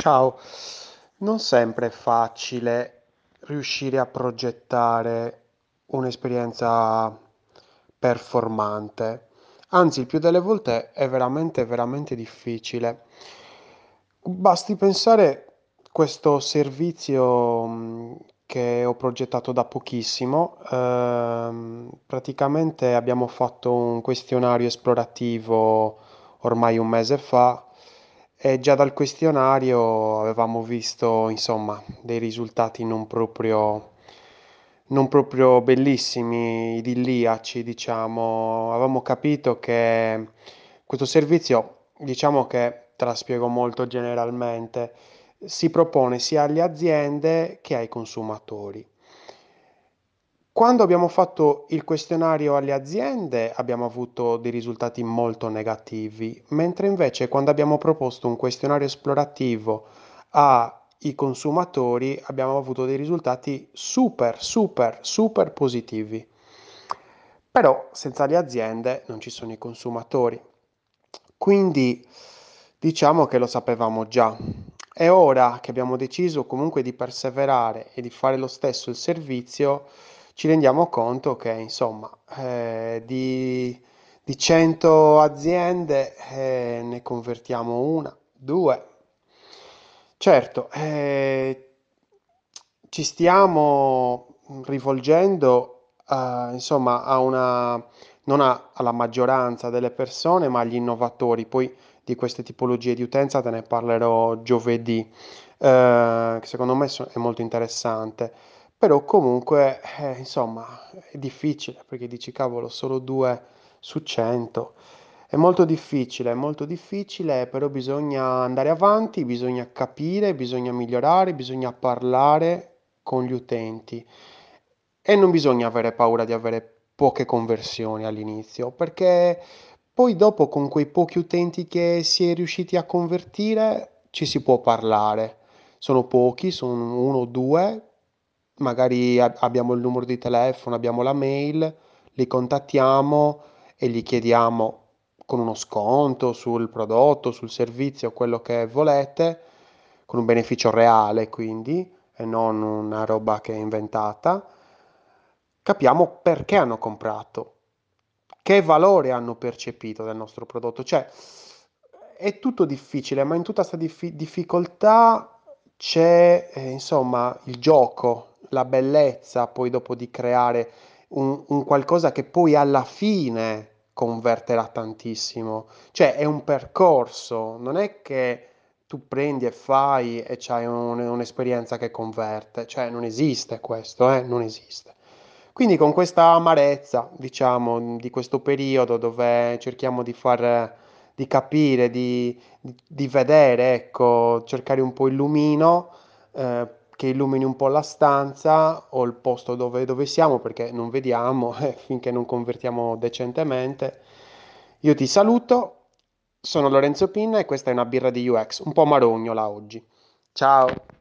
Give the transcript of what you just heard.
Ciao, non sempre è facile riuscire a progettare un'esperienza performante, anzi il più delle volte è veramente difficile. Basti pensare questo servizio che ho progettato da pochissimo, praticamente abbiamo fatto un questionario esplorativo ormai un mese fa, e già dal questionario avevamo visto, insomma, dei risultati non proprio bellissimi, idilliaci, diciamo. Avevamo capito che questo servizio, diciamo che, te la spiego molto generalmente, si propone sia alle aziende che ai consumatori. Quando abbiamo fatto il questionario alle aziende abbiamo avuto dei risultati molto negativi, mentre invece quando abbiamo proposto un questionario esplorativo ai consumatori abbiamo avuto dei risultati super positivi. Però senza le aziende non ci sono i consumatori. Quindi diciamo che lo sapevamo già. E ora che abbiamo deciso comunque di perseverare e di fare lo stesso il servizio, ci rendiamo conto che, insomma, di 100 aziende ne convertiamo una, due. Certo, ci stiamo rivolgendo insomma a una, non alla maggioranza delle persone, ma agli innovatori. Poi di queste tipologie di utenza te ne parlerò giovedì, che secondo me è molto interessante. Però comunque, insomma, è difficile, perché dici, cavolo, solo 2 su 100. È molto difficile, però bisogna andare avanti, bisogna capire, bisogna migliorare, bisogna parlare con gli utenti. E non bisogna avere paura di avere poche conversioni all'inizio, perché poi dopo con quei pochi utenti che si è riusciti a convertire ci si può parlare. Sono pochi, sono 1 o 2, magari abbiamo il numero di telefono, abbiamo la mail, li contattiamo e gli chiediamo con uno sconto sul prodotto, sul servizio, quello che volete, con un beneficio reale quindi, e non una roba che è inventata. Capiamo perché hanno comprato, che valore hanno percepito del nostro prodotto. Cioè, è tutto difficile, ma in tutta questa difficoltà c'è, insomma, il gioco, la bellezza poi dopo di creare un qualcosa che poi alla fine converterà tantissimo. Cioè è un percorso, non è che tu prendi e fai e c'hai un'esperienza che converte, cioè non esiste questo, non esiste. Quindi con questa amarezza, diciamo, di questo periodo dove cerchiamo di capire, di vedere, ecco, cercare un po' il lumino, che illumini un po' la stanza o il posto dove siamo, perché non vediamo finché non convertiamo decentemente. Io ti saluto, sono Lorenzo Pinna e questa è una birra di UX, un po' marognola oggi. Ciao!